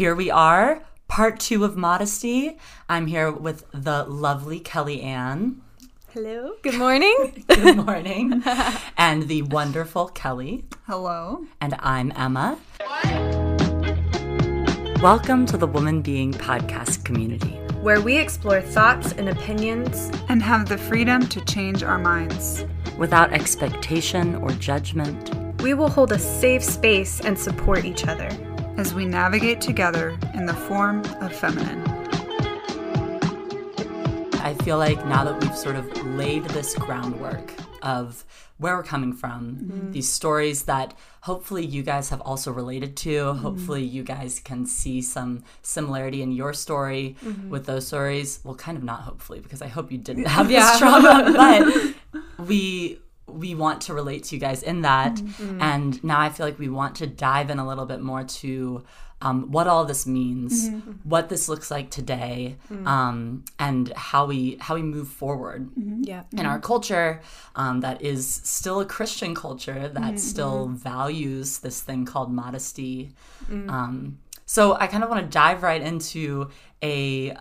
Here we are, part two of Modesty. I'm here with the lovely Kelly Ann. Hello. Good morning. Good morning. And the wonderful Kelly. Hello. And I'm Emma. What? Welcome to the Woman Being Podcast Community, where we explore thoughts and opinions and have the freedom to change our minds. Without expectation or judgment, we will hold a safe space and support each other as we navigate together in the form of feminine. I feel like now that we've sort of laid this groundwork of where we're coming from, mm-hmm. these stories that hopefully you guys have also related to, mm-hmm. hopefully you guys can see some similarity in your story mm-hmm. with those stories. Well, kind of not hopefully, because I hope you didn't have this trauma, but we want to relate to you guys in that. Mm-hmm. And now I feel like we want to dive in a little bit more to what all this means, mm-hmm. what this looks like today, mm-hmm. And how we move forward mm-hmm. yeah. in mm-hmm. our culture that is still a Christian culture that mm-hmm. still values this thing called modesty. Mm-hmm. So I kind of want to dive right into a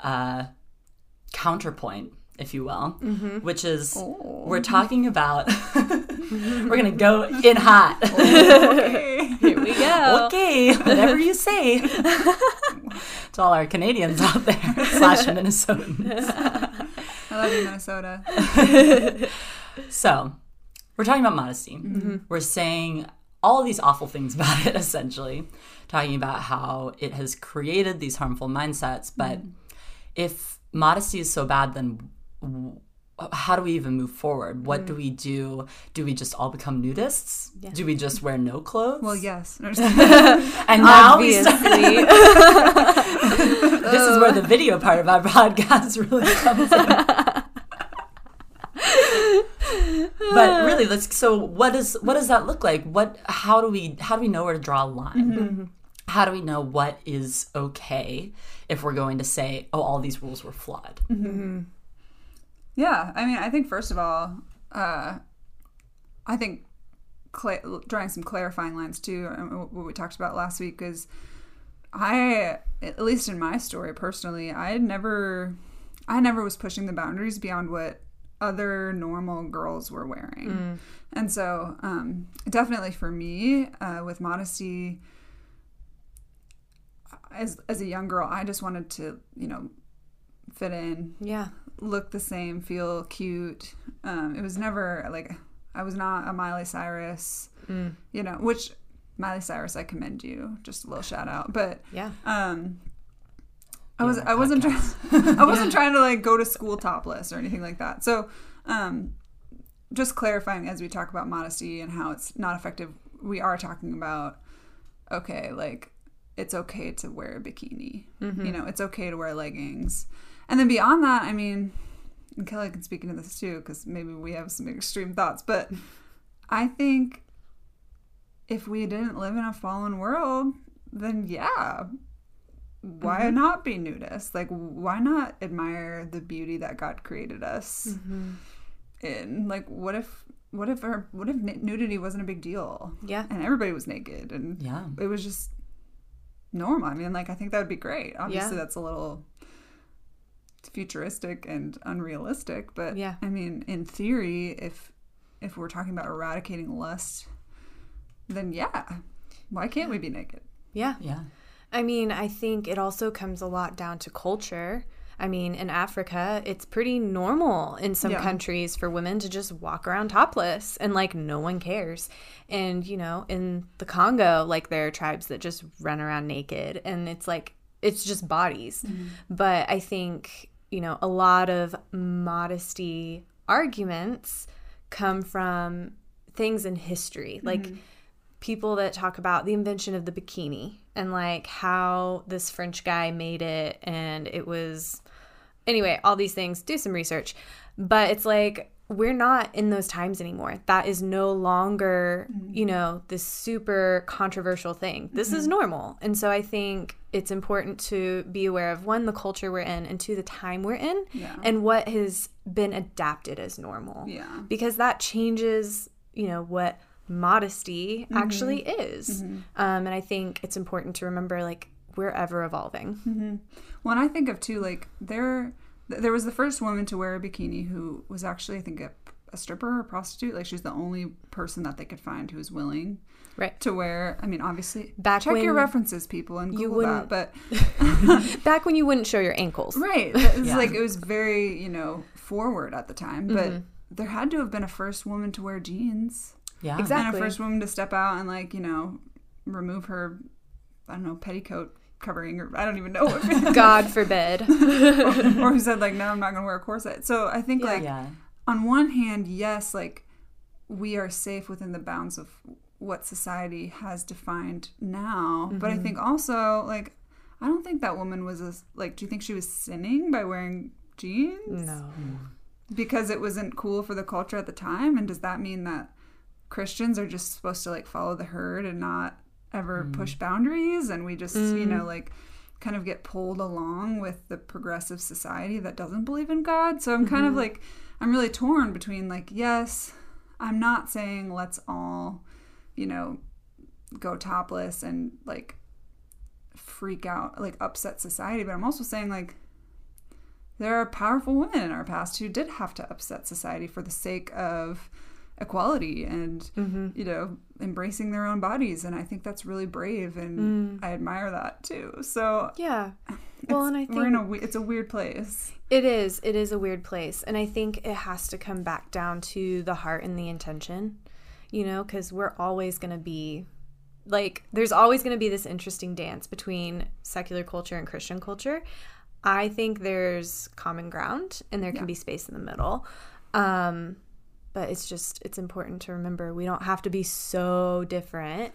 counterpoint, if you will, mm-hmm. which is we're talking about, we're going to go in hot. Okay. Here we go. Okay. Whatever you say. To all our Canadians out there / Minnesotans. I love you, Minnesota. So we're talking about modesty. Mm-hmm. We're saying all these awful things about it, essentially, talking about how it has created these harmful mindsets. But mm-hmm. if modesty is so bad, then how do we even move forward? What do we do? Do we just all become nudists? Yeah. Do we just wear no clothes? Well, yes. No, and now obviously. This is where the video part of our podcast really comes in. But really, so what does that look like? How do we know where to draw a line? Mm-hmm. How do we know what is okay if we're going to say, oh, all these rules were flawed? Mm-hmm. Yeah. I mean, I think first of all, I think drawing some clarifying lines too, what we talked about last week is at least in my story personally, I never was pushing the boundaries beyond what other normal girls were wearing. Mm. And so definitely for me with modesty, as a young girl, I just wanted to, fit in, yeah, look the same, feel cute. It was never like I was not a Miley Cyrus, which Miley Cyrus, I commend you. Just a little shout out, but yeah, I wasn't trying to like go to school topless or anything like that. So, just clarifying as we talk about modesty and how it's not effective, we are talking about it's okay to wear a bikini. Mm-hmm. It's okay to wear leggings. And then beyond that, I mean, and Kelly can speak into this too, because maybe we have some extreme thoughts, but I think if we didn't live in a fallen world, then yeah, why mm-hmm. not be nudists? Like, why not admire the beauty that God created us mm-hmm. in? Like, what if nudity wasn't a big deal? Yeah. And everybody was naked and yeah. it was just normal. I mean, I think that would be great. Obviously, yeah. that's a little futuristic and unrealistic, but yeah. I mean, in theory, if we're talking about eradicating lust, then yeah, why can't we be naked? Yeah. Yeah. I mean, I think it also comes a lot down to culture. I mean, in Africa, it's pretty normal in some yeah. countries for women to just walk around topless and, no one cares. And, in the Congo, there are tribes that just run around naked and it's, it's just bodies. Mm-hmm. But I think, a lot of modesty arguments come from things in history, mm-hmm. People that talk about the invention of the bikini and how this French guy made it and it was – anyway, all these things. Do some research. But it's we're not in those times anymore. That is no longer, mm-hmm. This super controversial thing. This mm-hmm. is normal. And so I think it's important to be aware of, one, the culture we're in and, two, the time we're in yeah. and what has been adapted as normal. Yeah. Because that changes, what – modesty actually mm-hmm. is. Mm-hmm. And I think it's important to remember we're ever evolving. Mm-hmm. Well, and I think of too, like there was the first woman to wear a bikini who was actually, I think, a stripper or prostitute. Like, she's the only person that they could find who was willing to wear. I mean, obviously, check your references, people, and Google that. But back when you wouldn't show your ankles, right? It was very, forward at the time. But there had to have been a first woman to wear jeans. Yeah, exactly. And a first woman to step out and remove her, petticoat covering, or I don't even know what. God forbid. or who said no, I'm not going to wear a corset. So I think on one hand, yes, we are safe within the bounds of what society has defined now. Mm-hmm. But I think also I don't think that woman was do you think she was sinning by wearing jeans? No. Because it wasn't cool for the culture at the time? And does that mean that Christians are just supposed to follow the herd and not ever push boundaries, and we just kind of get pulled along with the progressive society that doesn't believe in God? So I'm kind of I'm really torn between yes, I'm not saying let's all go topless and freak out, upset society, but I'm also saying there are powerful women in our past who did have to upset society for the sake of equality and embracing their own bodies, and I think that's really brave, and I admire that too. So and I think it's a weird place. It is a weird place, and I think it has to come back down to the heart and the intention, because we're always going to be there's always going to be this interesting dance between secular culture and Christian culture. I think there's common ground and there can be space in the middle. But it's important to remember we don't have to be so different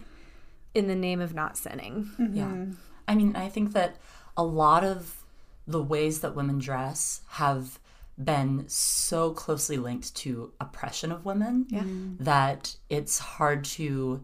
in the name of not sinning. Mm-hmm. Yeah. I mean, I think that a lot of the ways that women dress have been so closely linked to oppression of women that it's hard to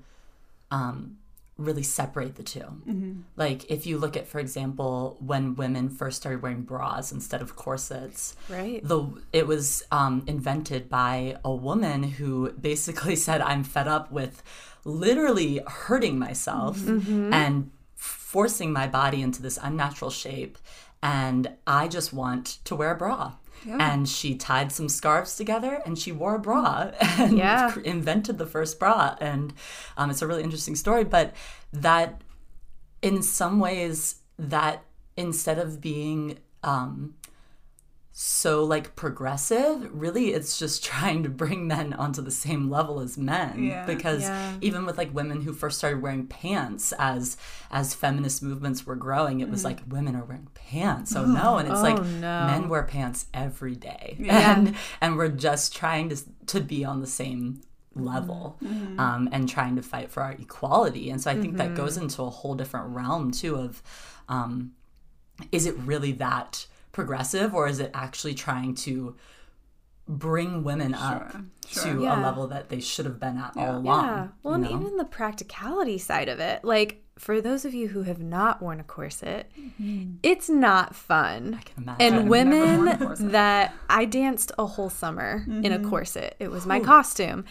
really separate the two. Mm-hmm. If you look at, for example, when women first started wearing bras instead of corsets, it was invented by a woman who basically said, I'm fed up with literally hurting myself and forcing my body into this unnatural shape, and I just want to wear a bra. Yeah. And she tied some scarves together and she wore a bra and invented the first bra. And it's a really interesting story. But that, in some ways, that instead of being so progressive, really it's just trying to bring men onto the same level as men. Yeah. Because even with women who first started wearing pants as feminist movements were growing, it was women are wearing pants. Oh no. And it's men wear pants every day. Yeah. And we're just trying to be on the same level and trying to fight for our equality. And so I think that goes into a whole different realm too of is it really that progressive, or is it actually trying to bring women up to a level that they should have been at all along? Yeah. Well, and even the practicality side of it, for those of you who have not worn a corset, it's not fun. I can imagine. And women that I danced a whole summer in a corset. It was my costume.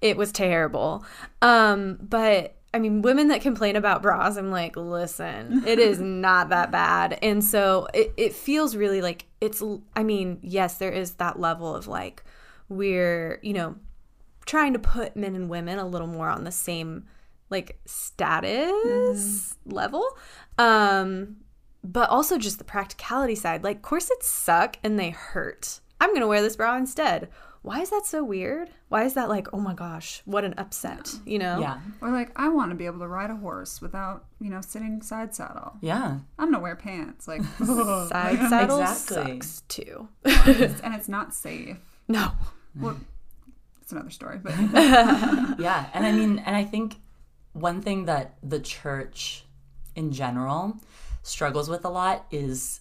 It was terrible. But I mean, women that complain about bras, I'm listen, it is not that bad. And so it feels really yes, there is that level of we're, trying to put men and women a little more on the same status level. But also just the practicality side, corsets suck and they hurt. I'm going to wear this bra instead. Why is that so weird? Why is that oh my gosh, what an upset, Yeah. Or I want to be able to ride a horse without, sitting side saddle. Yeah. I'm going to wear pants. Side saddle sucks too. And it's not safe. No. Well, it's another story. But yeah. And I think one thing that the church in general struggles with a lot is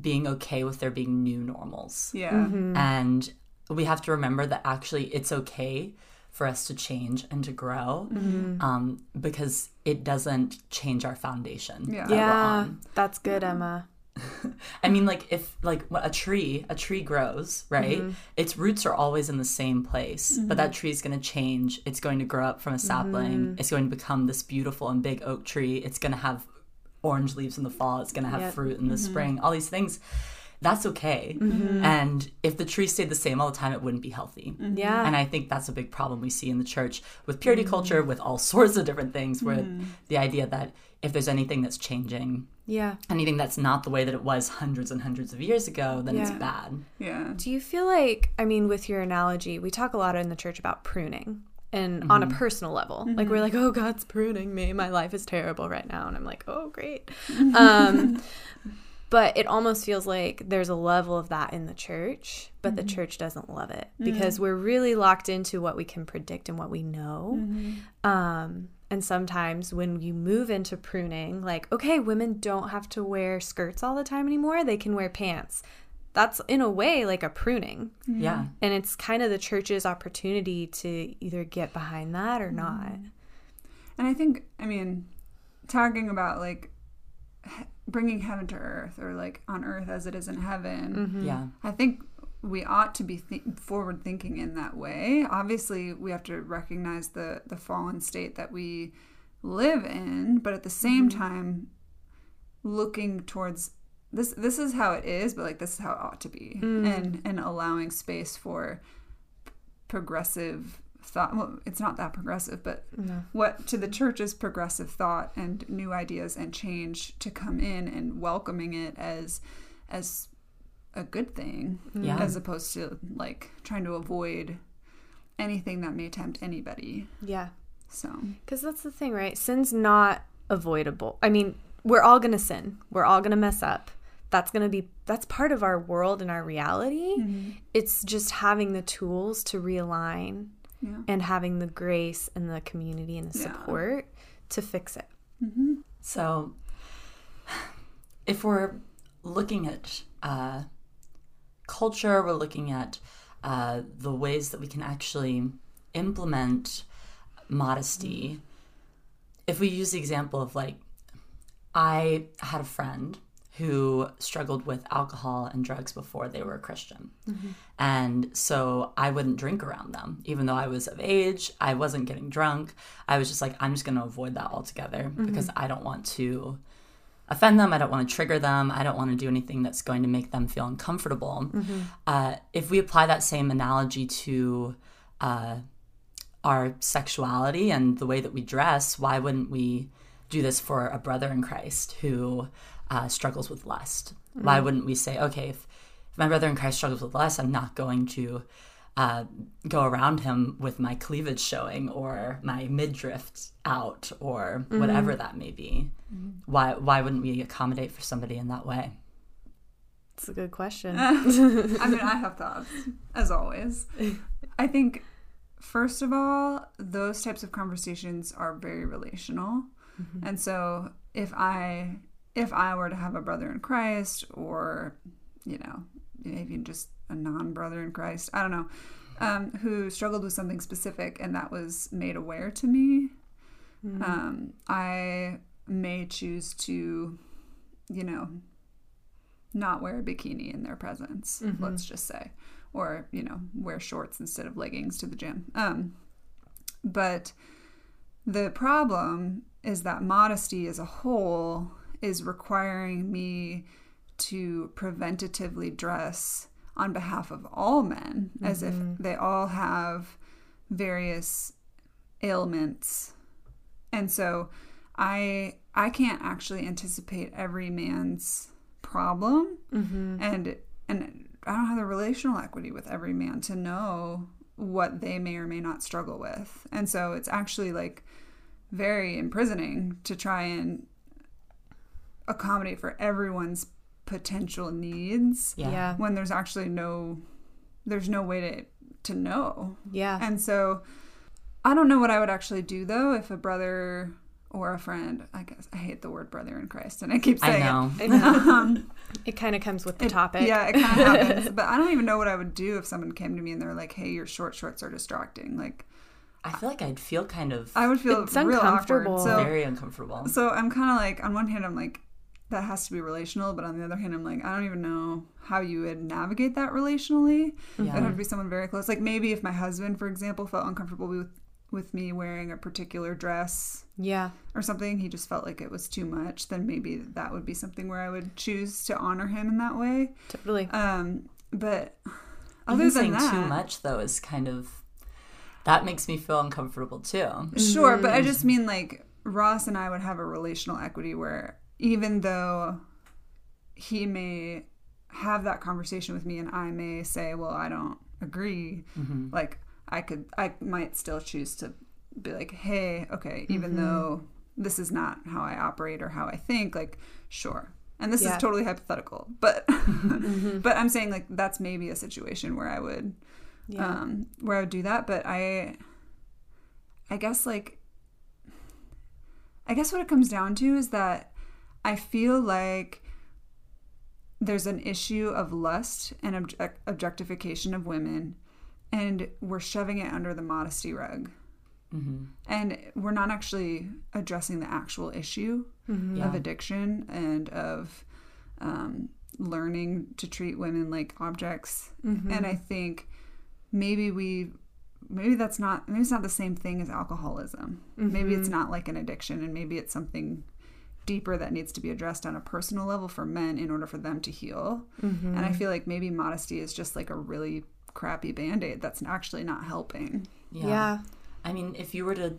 being okay with there being new normals. Yeah. Mm-hmm. And we have to remember that actually it's okay for us to change and to grow because it doesn't change our foundation. Yeah, that's good, Emma. I mean, if a tree grows, right? Mm-hmm. Its roots are always in the same place, but that tree is going to change. It's going to grow up from a sapling. It's going to become this beautiful and big oak tree. It's going to have orange leaves in the fall, it's going to have fruit in the spring, all these things. That's okay. Mm-hmm. And if the tree stayed the same all the time, it wouldn't be healthy. Mm-hmm. Yeah. And I think that's a big problem we see in the church with purity culture, with all sorts of different things, where the idea that if there's anything that's changing, anything that's not the way that it was hundreds and hundreds of years ago, then it's bad. Yeah. Do you feel like, I mean, with your analogy, we talk a lot in the church about pruning. And on a personal level, like we're like, oh, God's pruning me. My life is terrible right now. And I'm like, oh, great. But it almost feels like there's a level of that in the church, but the church doesn't love it because we're really locked into what we can predict and what we know. And sometimes when you move into pruning, like, okay, women don't have to wear skirts all the time anymore. They can wear pants. That's in a way like a pruning. Yeah. And it's kind of the church's opportunity to either get behind that or not. And I think, I mean, talking about like bringing heaven to earth, or like on earth as it is in heaven. I think we ought to be forward thinking in that way. Obviously, we have to recognize the fallen state that we live in, but at the same time, looking towards This is how it is, but like this is how it ought to be, and allowing space for progressive thought. Well, it's not that progressive, but what to the church is progressive thought and new ideas and change to come in, and welcoming it as a good thing, as opposed to like trying to avoid anything that may tempt anybody. Yeah. So because that's the thing, right? Sin's not avoidable. I mean, we're all gonna sin. We're all gonna mess up. That's part of our world and our reality. It's just having the tools to realign and having the grace and the community and the support to fix it. So if we're looking at culture, we're looking at the ways that we can actually implement modesty. If we use the example of like, I had a friend who struggled with alcohol and drugs before they were a Christian. And so I wouldn't drink around them. Even though I was of age, I wasn't getting drunk. I was just like, I'm just going to avoid that altogether because I don't want to offend them. I don't want to trigger them. I don't want to do anything that's going to make them feel uncomfortable. If we apply that same analogy to our sexuality and the way that we dress, why wouldn't we do this for a brother in Christ who struggles with lust? Why wouldn't we say, okay, if my brother in Christ struggles with lust, I'm not going to go around him with my cleavage showing or my midriff out or whatever that may be. Why wouldn't we accommodate for somebody in that way? That's a good question. I mean, I have thoughts, as always. I think, first of all, those types of conversations are very relational. And so if I were to have a brother in Christ, or, you know, maybe just a non-brother in Christ, I don't know, who struggled with something specific and that was made aware to me, I may choose to, you know, not wear a bikini in their presence, let's just say, or, you know, wear shorts instead of leggings to the gym. But the problem is that modesty as a whole is requiring me to preventatively dress on behalf of all men, as if they all have various ailments. And so I can't actually anticipate every man's problem, and I don't have the relational equity with every man to know what they may or may not struggle with. And so it's actually like very imprisoning to try and accommodate for everyone's potential needs when there's actually no way to know. Yeah. And so I don't know what I would actually do, though, if a brother or a friend, I guess I hate the word brother in Christ and I keep saying it. It kind of comes with the topic. Yeah, it kind of happens. But I don't even know what I would do if someone came to me and they're like, hey, your shorts are distracting. Like, I feel like I'd feel kind of... I would feel real awkward. Very uncomfortable. So I'm kind of like, on one hand, I'm like, that has to be relational. But on the other hand, I'm like, I don't even know how you would navigate that relationally. That would be someone very close. Like maybe if my husband, for example, felt uncomfortable with with me wearing a particular dress, yeah, or something, he just felt like it was too much, then maybe that would be something where I would choose to honor him in that way. Totally. But other even than that, too much though is kind of, that makes me feel uncomfortable too. Sure, but I just mean like Ross and I would have a relational equity where even though he may have that conversation with me and I may say, well, I don't agree, like I might still choose to be like, hey, okay, even though this is not how I operate or how I think, like, sure. And this is totally hypothetical, but but I'm saying like that's maybe a situation where I would where I would do that. But I guess what it comes down to is that I feel like there's an issue of lust and objectification of women, and we're shoving it under the modesty rug. And we're not actually addressing the actual issue of addiction and of learning to treat women like objects. And I think maybe it's not the same thing as alcoholism. Maybe it's not like an addiction, and maybe it's something deeper that needs to be addressed on a personal level for men in order for them to heal. And I feel like maybe modesty is just like a really crappy Band-Aid that's actually not helping. Yeah. I mean, if you were to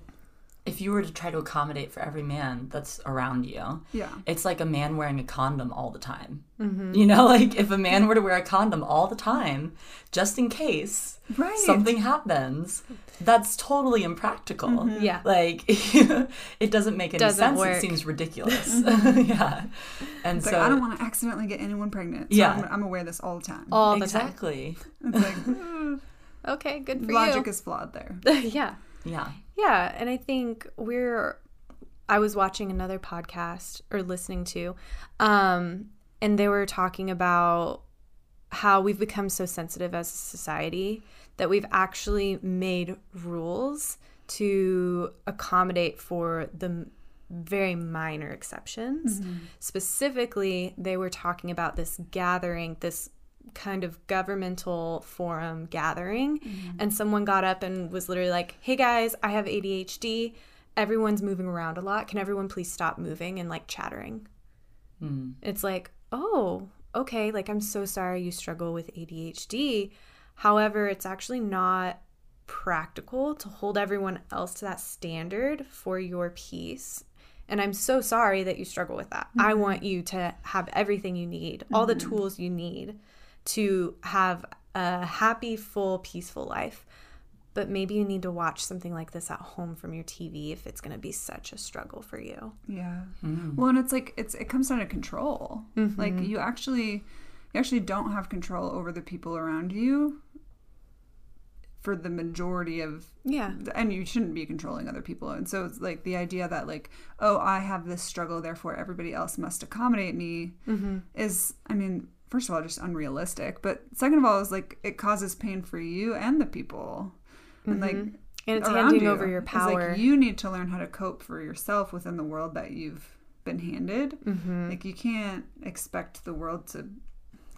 try to accommodate for every man that's around you, it's like a man wearing a condom all the time. You know, like if a man were to wear a condom all the time, just in case something happens, that's totally impractical. Like it doesn't make any sense. Work. It seems ridiculous. And it's so like, I don't want to accidentally get anyone pregnant. So I'm gonna wear this all the time. All the time. Exactly. It's like okay, good for you. Logic is flawed there. Yeah, and I think I was watching another podcast or listening to, and they were talking about how we've become so sensitive as a society that we've actually made rules to accommodate for the very minor exceptions. Specifically, they were talking about this kind of governmental forum gathering, and someone got up and was literally like, hey guys, I have ADHD, everyone's moving around a lot, can everyone please stop moving and like chattering? It's like, oh, okay, like I'm so sorry you struggle with ADHD, however it's actually not practical to hold everyone else to that standard for your peace. And I'm so sorry that you struggle with that. I want you to have everything you need, all the tools you need to have a happy, full, peaceful life. But maybe you need to watch something like this at home from your TV if it's going to be such a struggle for you. Yeah. Well, and it's like it comes down to control. Like you actually don't have control over the people around you for the majority of... Yeah. And you shouldn't be controlling other people. And so it's like the idea that like, oh, I have this struggle, therefore everybody else must accommodate me is, I mean... First of all, just unrealistic. But second of all, is like it causes pain for you and the people, and like, and it's handing over your power. It's like you need to learn how to cope for yourself within the world that you've been handed. Like you can't expect the world to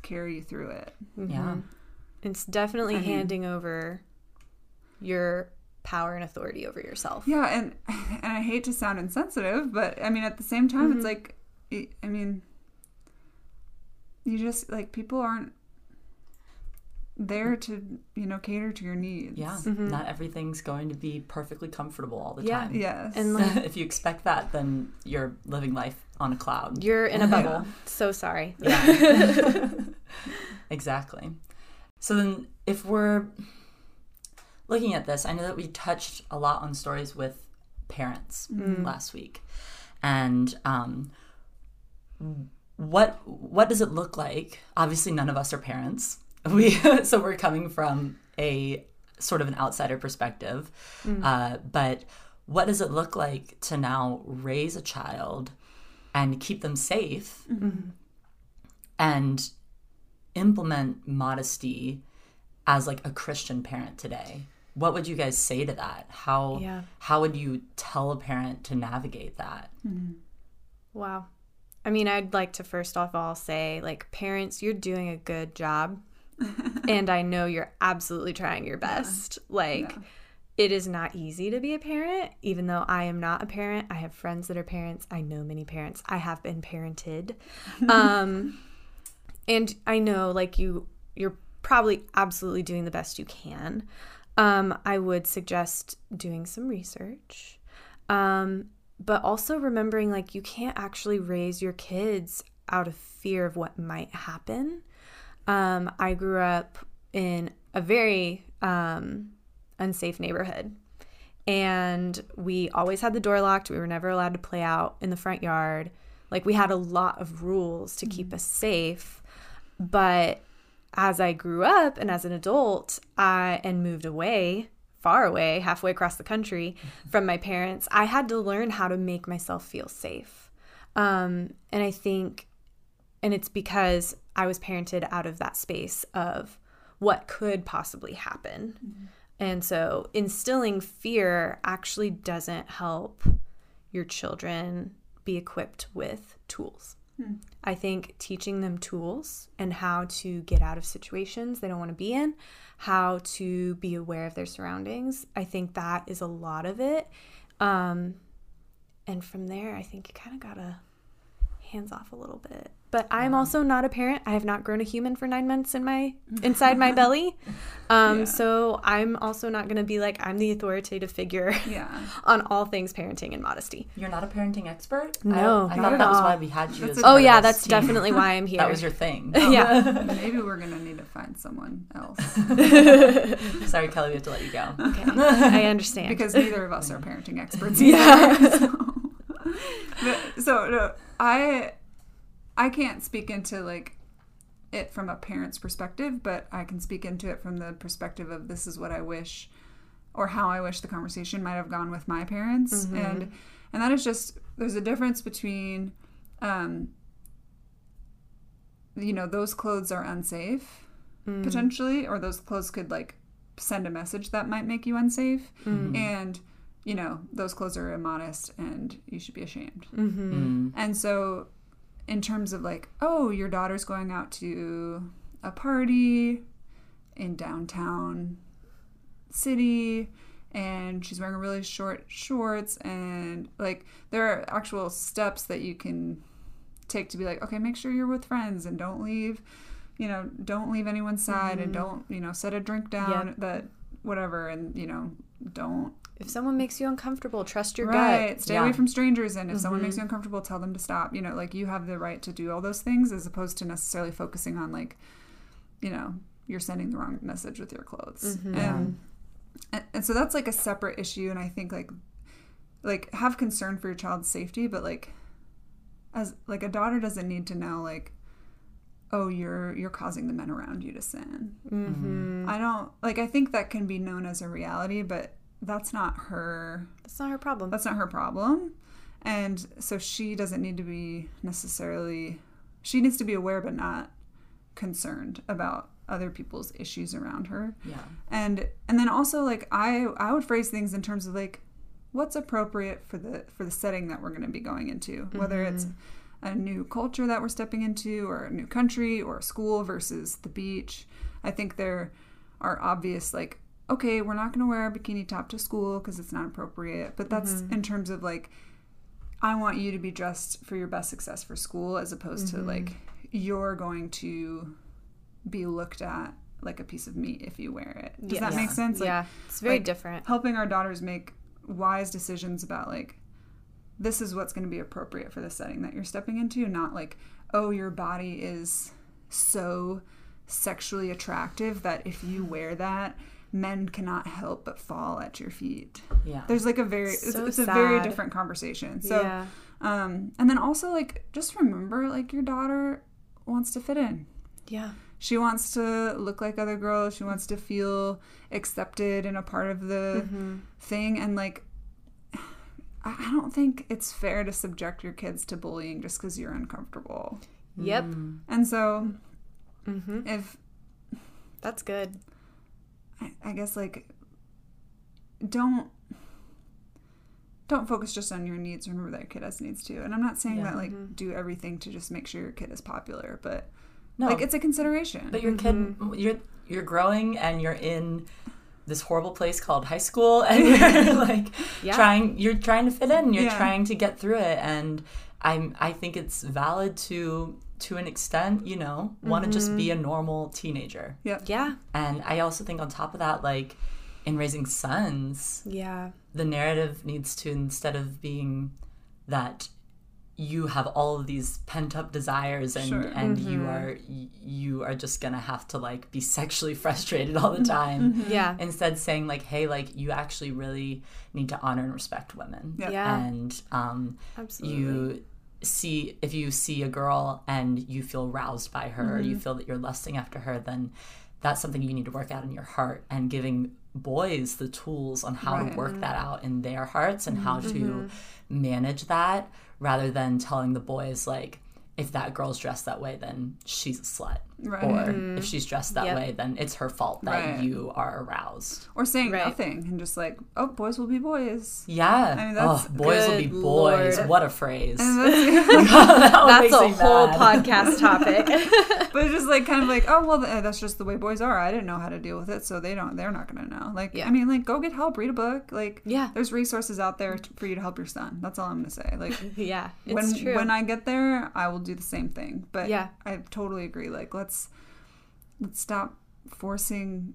carry you through it. Yeah, it's definitely handing over your power and authority over yourself. Yeah, and I hate to sound insensitive, but I mean at the same time, it's like, I mean. You just, like, people aren't there to, you know, cater to your needs. Yeah. Not everything's going to be perfectly comfortable all the time. Yes. And like, if you expect that, then you're living life on a cloud. You're in a bubble. So sorry. Yeah. Exactly. So then if we're looking at this, I know that we touched a lot on stories with parents last week. And What does it look like? Obviously, none of us are parents. So we're coming from a sort of an outsider perspective. But what does it look like to now raise a child and keep them safe and implement modesty as like a Christian parent today? What would you guys say to that? How would you tell a parent to navigate that? Wow. I mean, I'd like to first of all say, like, parents, you're doing a good job, and I know you're absolutely trying your best. Yeah. Like, It is not easy to be a parent, even though I am not a parent. I have friends that are parents. I know many parents. I have been parented. And I know, like, you're probably absolutely doing the best you can. I would suggest doing some research, but also remembering, like, you can't actually raise your kids out of fear of what might happen. I grew up in a very unsafe neighborhood, and we always had the door locked. We were never allowed to play out in the front yard. Like, we had a lot of rules to keep us safe, but as I grew up and as an adult, and moved away, far away, halfway across the country from my parents, I had to learn how to make myself feel safe. And I think, and it's because I was parented out of that space of what could possibly happen. Mm-hmm. And so instilling fear actually doesn't help your children be equipped with tools. I think teaching them tools and how to get out of situations they don't want to be in, how to be aware of their surroundings, I think that is a lot of it. And from there, I think you kind of got to hands off a little bit. But I'm also not a parent. I have not grown a human for 9 months inside my belly. So I'm also not going to be like, I'm the authoritative figure on all things parenting and modesty. You're not a parenting expert? No. I thought that was why we had you. That's definitely why I'm here. That was your thing. Yeah. Maybe we're going to need to find someone else. Sorry, Kelly, we have to let you go. Okay. I understand. Because neither of us are parenting experts either. Yeah. I can't speak into, like, it from a parent's perspective, but I can speak into it from the perspective of this is what I wish, or how I wish the conversation might have gone with my parents. Mm-hmm. And that is just, there's a difference between, those clothes are unsafe, potentially, or those clothes could, like, send a message that might make you unsafe. Mm-hmm. And, those clothes are immodest and you should be ashamed. Mm-hmm. And so, in terms of, like, oh, your daughter's going out to a party in downtown city and she's wearing really short shorts, and, like, there are actual steps that you can take to be like, okay, make sure you're with friends and don't leave anyone's side, and don't, set a drink down, that whatever, and, don't. If someone makes you uncomfortable, trust your gut. Right. Stay away from strangers. And if someone makes you uncomfortable, tell them to stop. You have the right to do all those things, as opposed to necessarily focusing on, like, you're sending the wrong message with your clothes. Mm-hmm. And so that's, like, a separate issue. And I think, like have concern for your child's safety, but, like, as, like, a daughter doesn't need to know, like, oh, you're causing the men around you to sin. Mm-hmm. I think that can be known as a reality, but that's not her problem. That's not her problem. And so she doesn't need to be necessarily... She needs to be aware but not concerned about other people's issues around her. Yeah. And then also, like, I would phrase things in terms of, like, what's appropriate for the setting that we're going to be going into. Mm-hmm. Whether it's a new culture that we're stepping into, or a new country, or a school versus the beach. I think there are obvious, like, okay, we're not going to wear a bikini top to school because it's not appropriate. But that's in terms of, like, I want you to be dressed for your best success for school, as opposed to, like, you're going to be looked at like a piece of meat if you wear it. Does that make sense? Like, yeah, it's very, like, different. Helping our daughters make wise decisions about, like, this is what's going to be appropriate for the setting that you're stepping into. Not like, oh, your body is so sexually attractive that if you wear that, men cannot help but fall at your feet. Yeah. There's, like, it's a very different conversation. So, and then also, like, just remember, like, your daughter wants to fit in. Yeah. She wants to look like other girls. She wants to feel accepted and a part of the thing. And, like, I don't think it's fair to subject your kids to bullying just because you're uncomfortable. Yep. And so, if... That's good. I guess, like, don't focus just on your needs. Remember that your kid has needs too. And I'm not saying that, like, do everything to just make sure your kid is popular, but no, like, it's a consideration. But your kid, you're growing, and you're in this horrible place called high school, and you're like trying to fit in, you're trying to get through it. And I think it's valid to an extent, you know, want to just be a normal teenager. Yeah. Yeah. And I also think on top of that, like in raising sons, the narrative needs to, instead of being that you have all of these pent up desires and, and you are just going to have to like be sexually frustrated all the time. Instead saying like, hey, like you actually really need to honor and respect women. And you see, if you see a girl and you feel roused by her, or you feel that you're lusting after her, then that's something you need to work out in your heart, and giving boys the tools on how to work that out in their hearts and how to manage that, rather than telling the boys like, if that girl's dressed that way, then she's a slut. Right. Or if she's dressed that way, then it's her fault that you are aroused. Or saying nothing and just like, oh, boys will be boys. Yeah. I mean, that's boys will be boys. Lord. What a phrase. That's a whole podcast topic. But it's just like kind of like, oh, well, that's just the way boys are. I didn't know how to deal with it, so they're not going to know. Like, I mean, like, go get help, read a book. Like, there's resources out there for you to help your son. That's all I'm going to say. Like, it's true. When I get there, I will do the same thing. But I totally agree. Like, let's stop forcing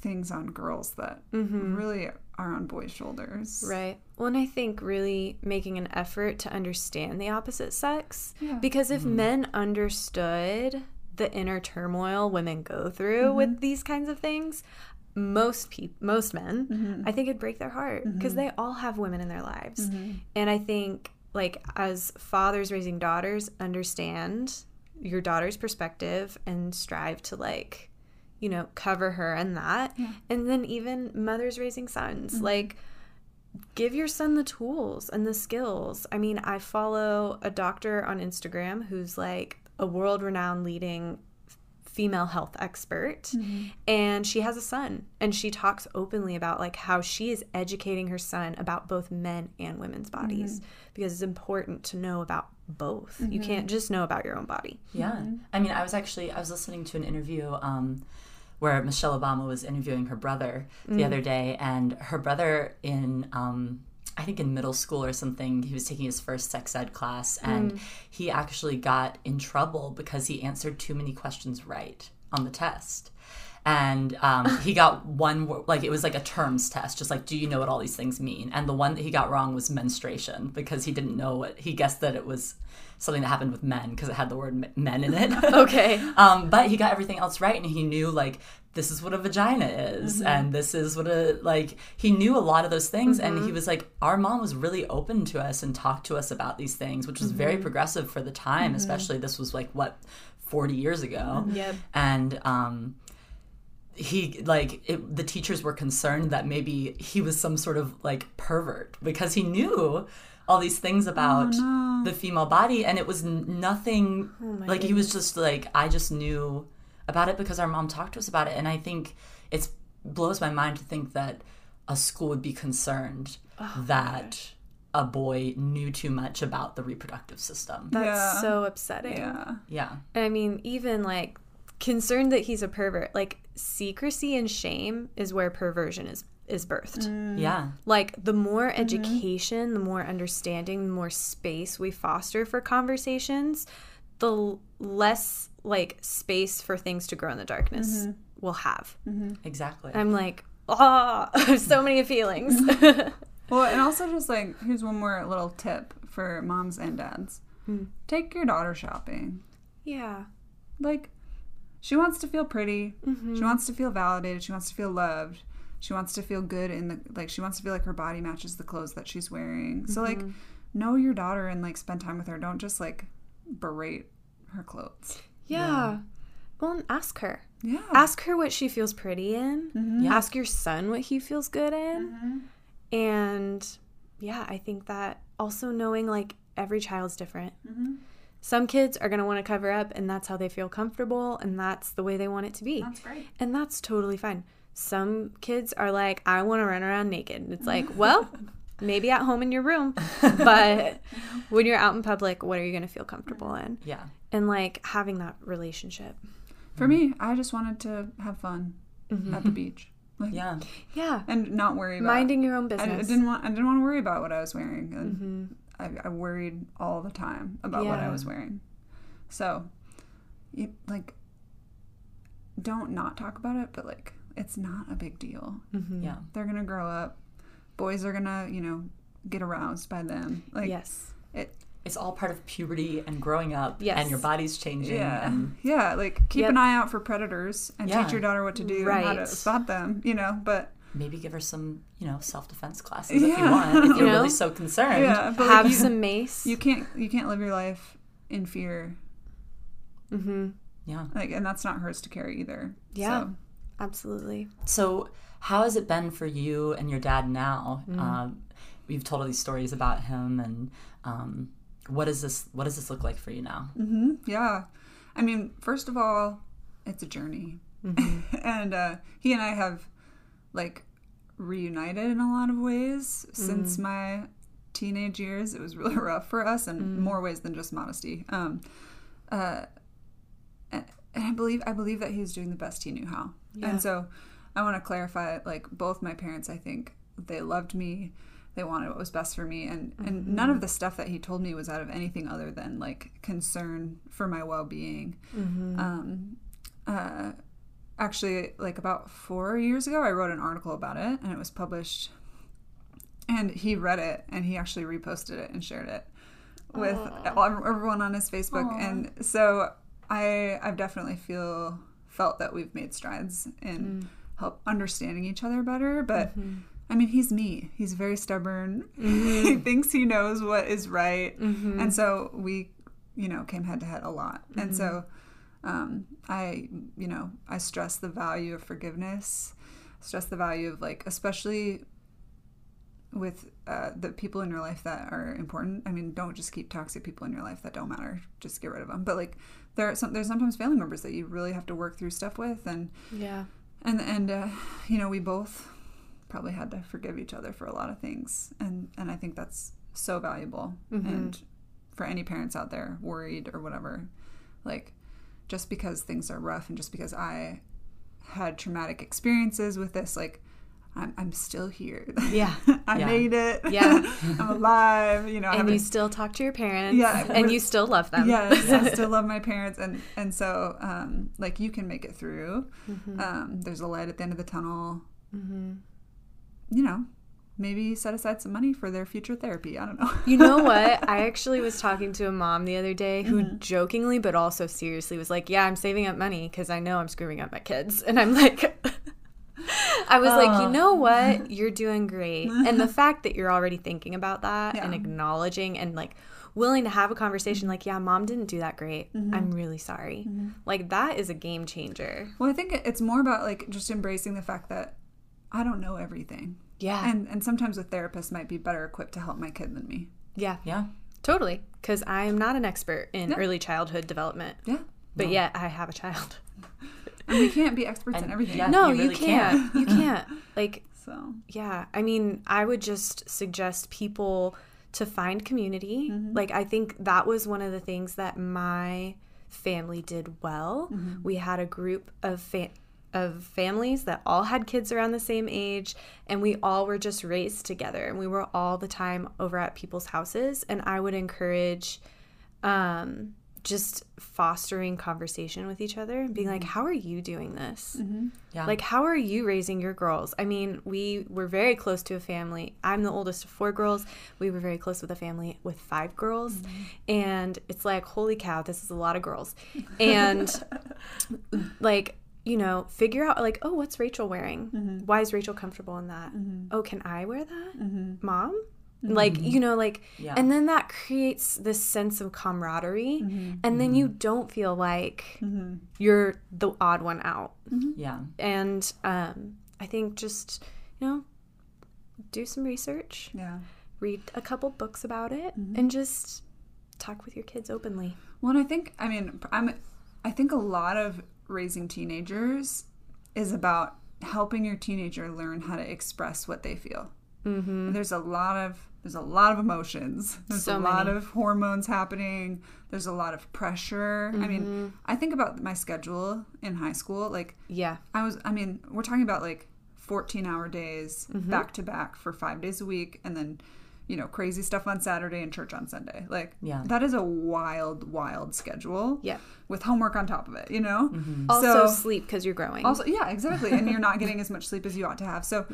things on girls that really are on boys' shoulders. Right. Well, and I think really making an effort to understand the opposite sex, because if men understood the inner turmoil women go through with these kinds of things, most men, I think it'd break their heart, because they all have women in their lives. And I think, like, as fathers raising daughters, understand your daughter's perspective and strive to, like, you know, cover her in that. Yeah. And then even mothers raising sons, like, give your son the tools and the skills. I mean, I follow a doctor on Instagram who's, like, a world-renowned leading female health expert, and she has a son, and she talks openly about, like, how she is educating her son about both men and women's bodies, because it's important to know about both. You can't just know about your own body. I mean, I was listening to an interview where Michelle Obama was interviewing her brother the other day, and her brother in I think in middle school or something, he was taking his first sex ed class, and he actually got in trouble because he answered too many questions right on the test. And he got one, like, it was like a terms test, just like, do you know what all these things mean? And the one that he got wrong was menstruation, because he didn't know what, he guessed that it was something that happened with men because it had the word men in it. Okay. But he got everything else right, and he knew, like, this is what a vagina is, and this is what a, like, he knew a lot of those things, and he was like, our mom was really open to us and talked to us about these things, which was very progressive for the time, especially this was, like, what, 40 years ago? Yep. And he, like, the teachers were concerned that maybe he was some sort of, like, pervert, because he knew all these things about the female body, and it was nothing, like, goodness. He was just like, I just knew about it because our mom talked to us about it. And I think it blows my mind to think that a school would be concerned that a boy knew too much about the reproductive system. That's so upsetting. Yeah. And I mean, even, like, concerned that he's a pervert, like, secrecy and shame is where perversion is birthed. Like, the more education, the more understanding, the more space we foster for conversations, the less, like, space for things to grow in the darkness we'll have. Exactly. I'm like, so many feelings. Well, and also just, like, here's one more little tip for moms and dads. Take your daughter shopping. Yeah. Like, she wants to feel pretty. She wants to feel validated. She wants to feel loved. She wants to feel good in the, like, she wants to feel like her body matches the clothes that she's wearing. So, like, know your daughter and, like, spend time with her. Don't just, like, berate her clothes. Yeah. Well, ask her. Yeah. Ask her what she feels pretty in. Ask your son what he feels good in. And, yeah, I think that also knowing, like, every child's different. Some kids are going to want to cover up, and that's how they feel comfortable, and that's the way they want it to be. That's great. And that's totally fine. Some kids are like, I want to run around naked. It's like, well, maybe at home in your room, but when you're out in public, what are you going to feel comfortable in? Yeah. And, like, having that relationship. For me, I just wanted to have fun at the beach. Like, yeah. Yeah. And not worry about minding your own business. I didn't want to worry about what I was wearing. And I worried all the time about what I was wearing. So, don't not talk about it, but it's not a big deal. Mm-hmm. Yeah. They're going to grow up. Boys are going to, get aroused by them. Yes. It's all part of puberty and growing up, and your body's changing. Yeah, keep an eye out for predators and teach your daughter what to do and how to spot them, but... Maybe give her some, self-defense classes if you want, if you're really so concerned. Yeah, but have some mace. You can't live your life in fear. Mm-hmm. Yeah. And that's not hers to carry either. Yeah, so. Absolutely. So how has it been for you and your dad now? Mm-hmm. We've told all these stories about him and... What does this look like for you now? Mm-hmm. Yeah. I mean, first of all, it's a journey. Mm-hmm. And he and I have, reunited in a lot of ways. Mm-hmm. Since my teenage years, it was really rough for us in more ways than just modesty. And I believe that he was doing the best he knew how. Yeah. And so I want to clarify, both my parents, I think, they loved me. They wanted what was best for me, and none of the stuff that he told me was out of anything other than concern for my well-being. Mm-hmm. About 4 years ago, I wrote an article about it, and it was published. And he read it, and he actually reposted it and shared it with everyone on his Facebook. Aww. And so I definitely felt that we've made strides in help understanding each other better, but. Mm-hmm. I mean, he's me. He's very stubborn. Mm-hmm. He thinks he knows what is right. Mm-hmm. And so we, came head to head a lot. Mm-hmm. And so I stress the value of forgiveness, stress the value of especially with the people in your life that are important. I mean, don't just keep toxic people in your life that don't matter. Just get rid of them. But there's sometimes family members that you really have to work through stuff with. And yeah. And we both probably had to forgive each other for a lot of things, and I think that's so valuable. Mm-hmm. And for any parents out there worried or whatever, just because things are rough and just because I had traumatic experiences with this, I'm still here. Yeah. I made it. Yeah. I'm alive. And you still talk to your parents. Yeah. And you still love them. Yes, I still love my parents. And so you can make it through. Mm-hmm. There's a light at the end of the tunnel. Mm-hmm. Maybe set aside some money for their future therapy. I don't know. You know what? I actually was talking to a mom the other day who jokingly but also seriously was like, yeah, I'm saving up money because I know I'm screwing up my kids. And I'm like, I was like, you know what? You're doing great. And the fact that you're already thinking about that and acknowledging and willing to have a conversation mom didn't do that great. Mm-hmm. I'm really sorry. Mm-hmm. That is a game changer. Well, I think it's more about just embracing the fact that I don't know everything. Yeah. And sometimes a therapist might be better equipped to help my kid than me. Yeah. Yeah. Totally. Because I am not an expert in early childhood development. Yeah. But yet I have a child. And we can't be experts in everything. Yeah, no, you can't. You can't. So. Yeah. I mean, I would just suggest people to find community. Mm-hmm. I think that was one of the things that my family did well. Mm-hmm. We had a group of families that all had kids around the same age, and we all were just raised together, and we were all the time over at people's houses. And I would encourage just fostering conversation with each other and being how are you doing this? Mm-hmm. Yeah. How are you raising your girls? I mean, we were very close to a family. I'm the oldest of 4 girls. We were very close with a family with 5 girls. Mm-hmm. And it's holy cow, this is a lot of girls. And figure out oh, what's Rachel wearing? Mm-hmm. Why is Rachel comfortable in that? Mm-hmm. Oh, can I wear that? Mm-hmm. Mom? Mm-hmm. And then that creates this sense of camaraderie. Mm-hmm. And then you don't feel you're the odd one out. Mm-hmm. Yeah. And I think just, do some research. Yeah. Read a couple books about it and just talk with your kids openly. Well, and I think a lot of raising teenagers is about helping your teenager learn how to express what they feel. Mm-hmm. There's a lot of emotions. There's so a lot many. Of hormones happening. There's a lot of pressure. Mm-hmm. I mean, I think about my schedule in high school. We're talking about 14-hour days back to back for 5 days a week, and then, you know, crazy stuff on Saturday and church on Sunday. Like, that is a wild, wild schedule. Yeah. With homework on top of it, you know? Also sleep, because you're growing. Also, yeah, exactly. And you're not getting as much sleep as you ought to have. So,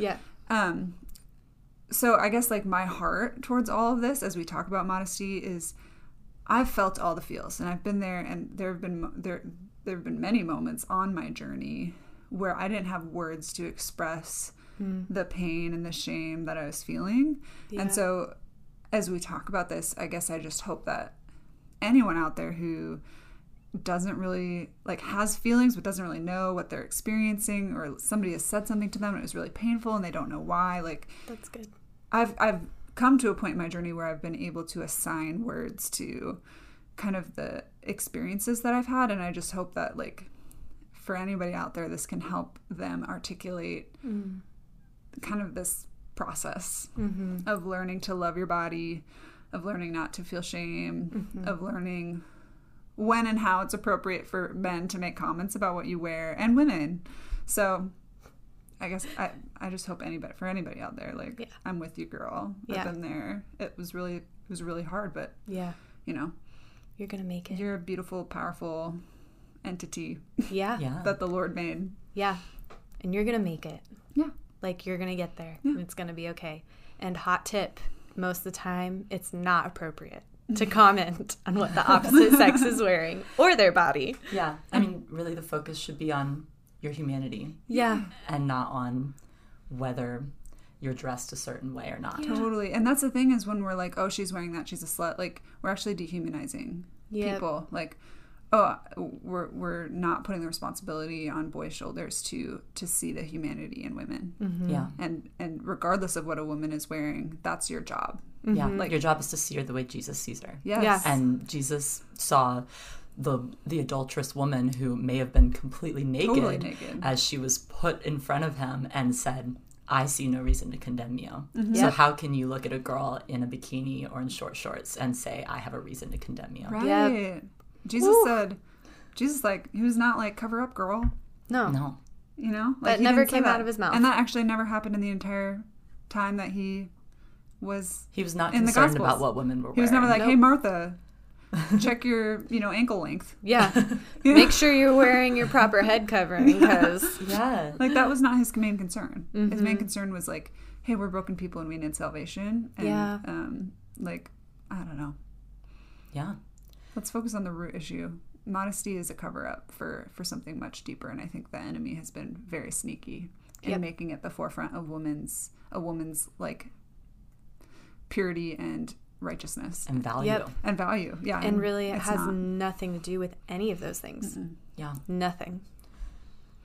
so I guess, like, my heart towards all of this as we talk about modesty is I've felt all the feels, and I've been there, and there have been many moments on my journey where I didn't have words to express the pain and the shame that I was feeling. Yeah. And so as we talk about this, I guess I just hope that anyone out there who doesn't really, like, has feelings but doesn't really know what they're experiencing, or somebody has said something to them and it was really painful and they don't know why, like, that's good. I've come to a point in my journey where I've been able to assign words to kind of the experiences that I've had, and I just hope that, like, for anybody out there, this can help them articulate kind of this process of learning to love your body, of learning not to feel shame, of learning when and how it's appropriate for men to make comments about what you wear, and women. So I guess I just hope anybody out there, like, I'm with you, girl. Yeah. I've been there. It was really hard, but you know, you're gonna make it. You're a beautiful, powerful entity. Yeah. That the Lord made. Yeah. And you're gonna make it. Yeah. Like, you're gonna get there. Yeah. And it's gonna be okay. And hot tip, most of the time it's not appropriate to comment on what the opposite sex is wearing or their body. Yeah. I mean, really the focus should be on your humanity. Yeah. And not on whether you're dressed a certain way or not. Yeah. Totally. And that's the thing, is when we're like, oh, she's wearing that, she's a slut, like, we're actually dehumanizing people. Like, oh, we're not putting the responsibility on boys' shoulders to see the humanity in women. Yeah. And regardless of what a woman is wearing, that's your job. Yeah. Like, your job is to see her the way Jesus sees her. Yes. And Jesus saw the adulterous woman who may have been completely naked, as she was put in front of him, and said, I see no reason to condemn you. So how can you look at a girl in a bikini or in short shorts and say, I have a reason to condemn you? Right. Yep. Jesus, like, he was not like, cover up, girl. No. You know? Like, that never came out of his mouth. And that actually never happened in the entire time that he was not in concerned the about what women were wearing. He was never like, hey, Martha, check your, ankle length. Yeah. Make sure you're wearing your proper head covering, because like, that was not his main concern. His main concern was like, hey, we're broken people and we need salvation. And like, I don't know. Yeah. Let's focus on the root issue. Modesty is a cover-up for something much deeper, and I think the enemy has been very sneaky in making it the forefront of a woman's like, purity and righteousness. And value. Yep. And value, yeah. And really, it has nothing to do with any of those things. Mm-hmm. Yeah. Nothing.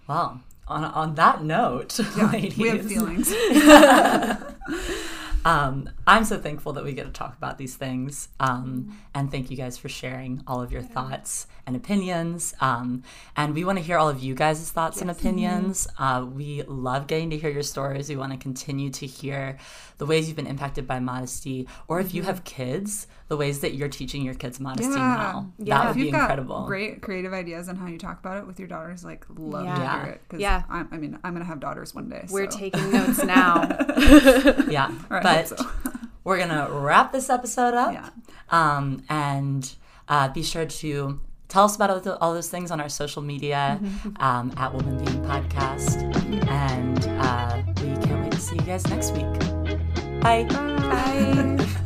Well, on that note, ladies. We have feelings. I'm so thankful that we get to talk about these things, and thank you guys for sharing all of your thoughts and opinions, and we want to hear all of you guys' thoughts and opinions. We love getting to hear your stories. We want to continue to hear the ways you've been impacted by modesty, or if you have kids, the ways that you're teaching your kids modesty now. Yeah. That would be incredible. Got great creative ideas on how you talk about it with your daughters. Like, love to hear it. Because I'm going to have daughters one day. We're taking notes now. Right, but we're going to wrap this episode up. Yeah. And be sure to tell us about all those things on our social media, at Woman Being Podcast. And we can't wait to see you guys next week. Bye. Bye.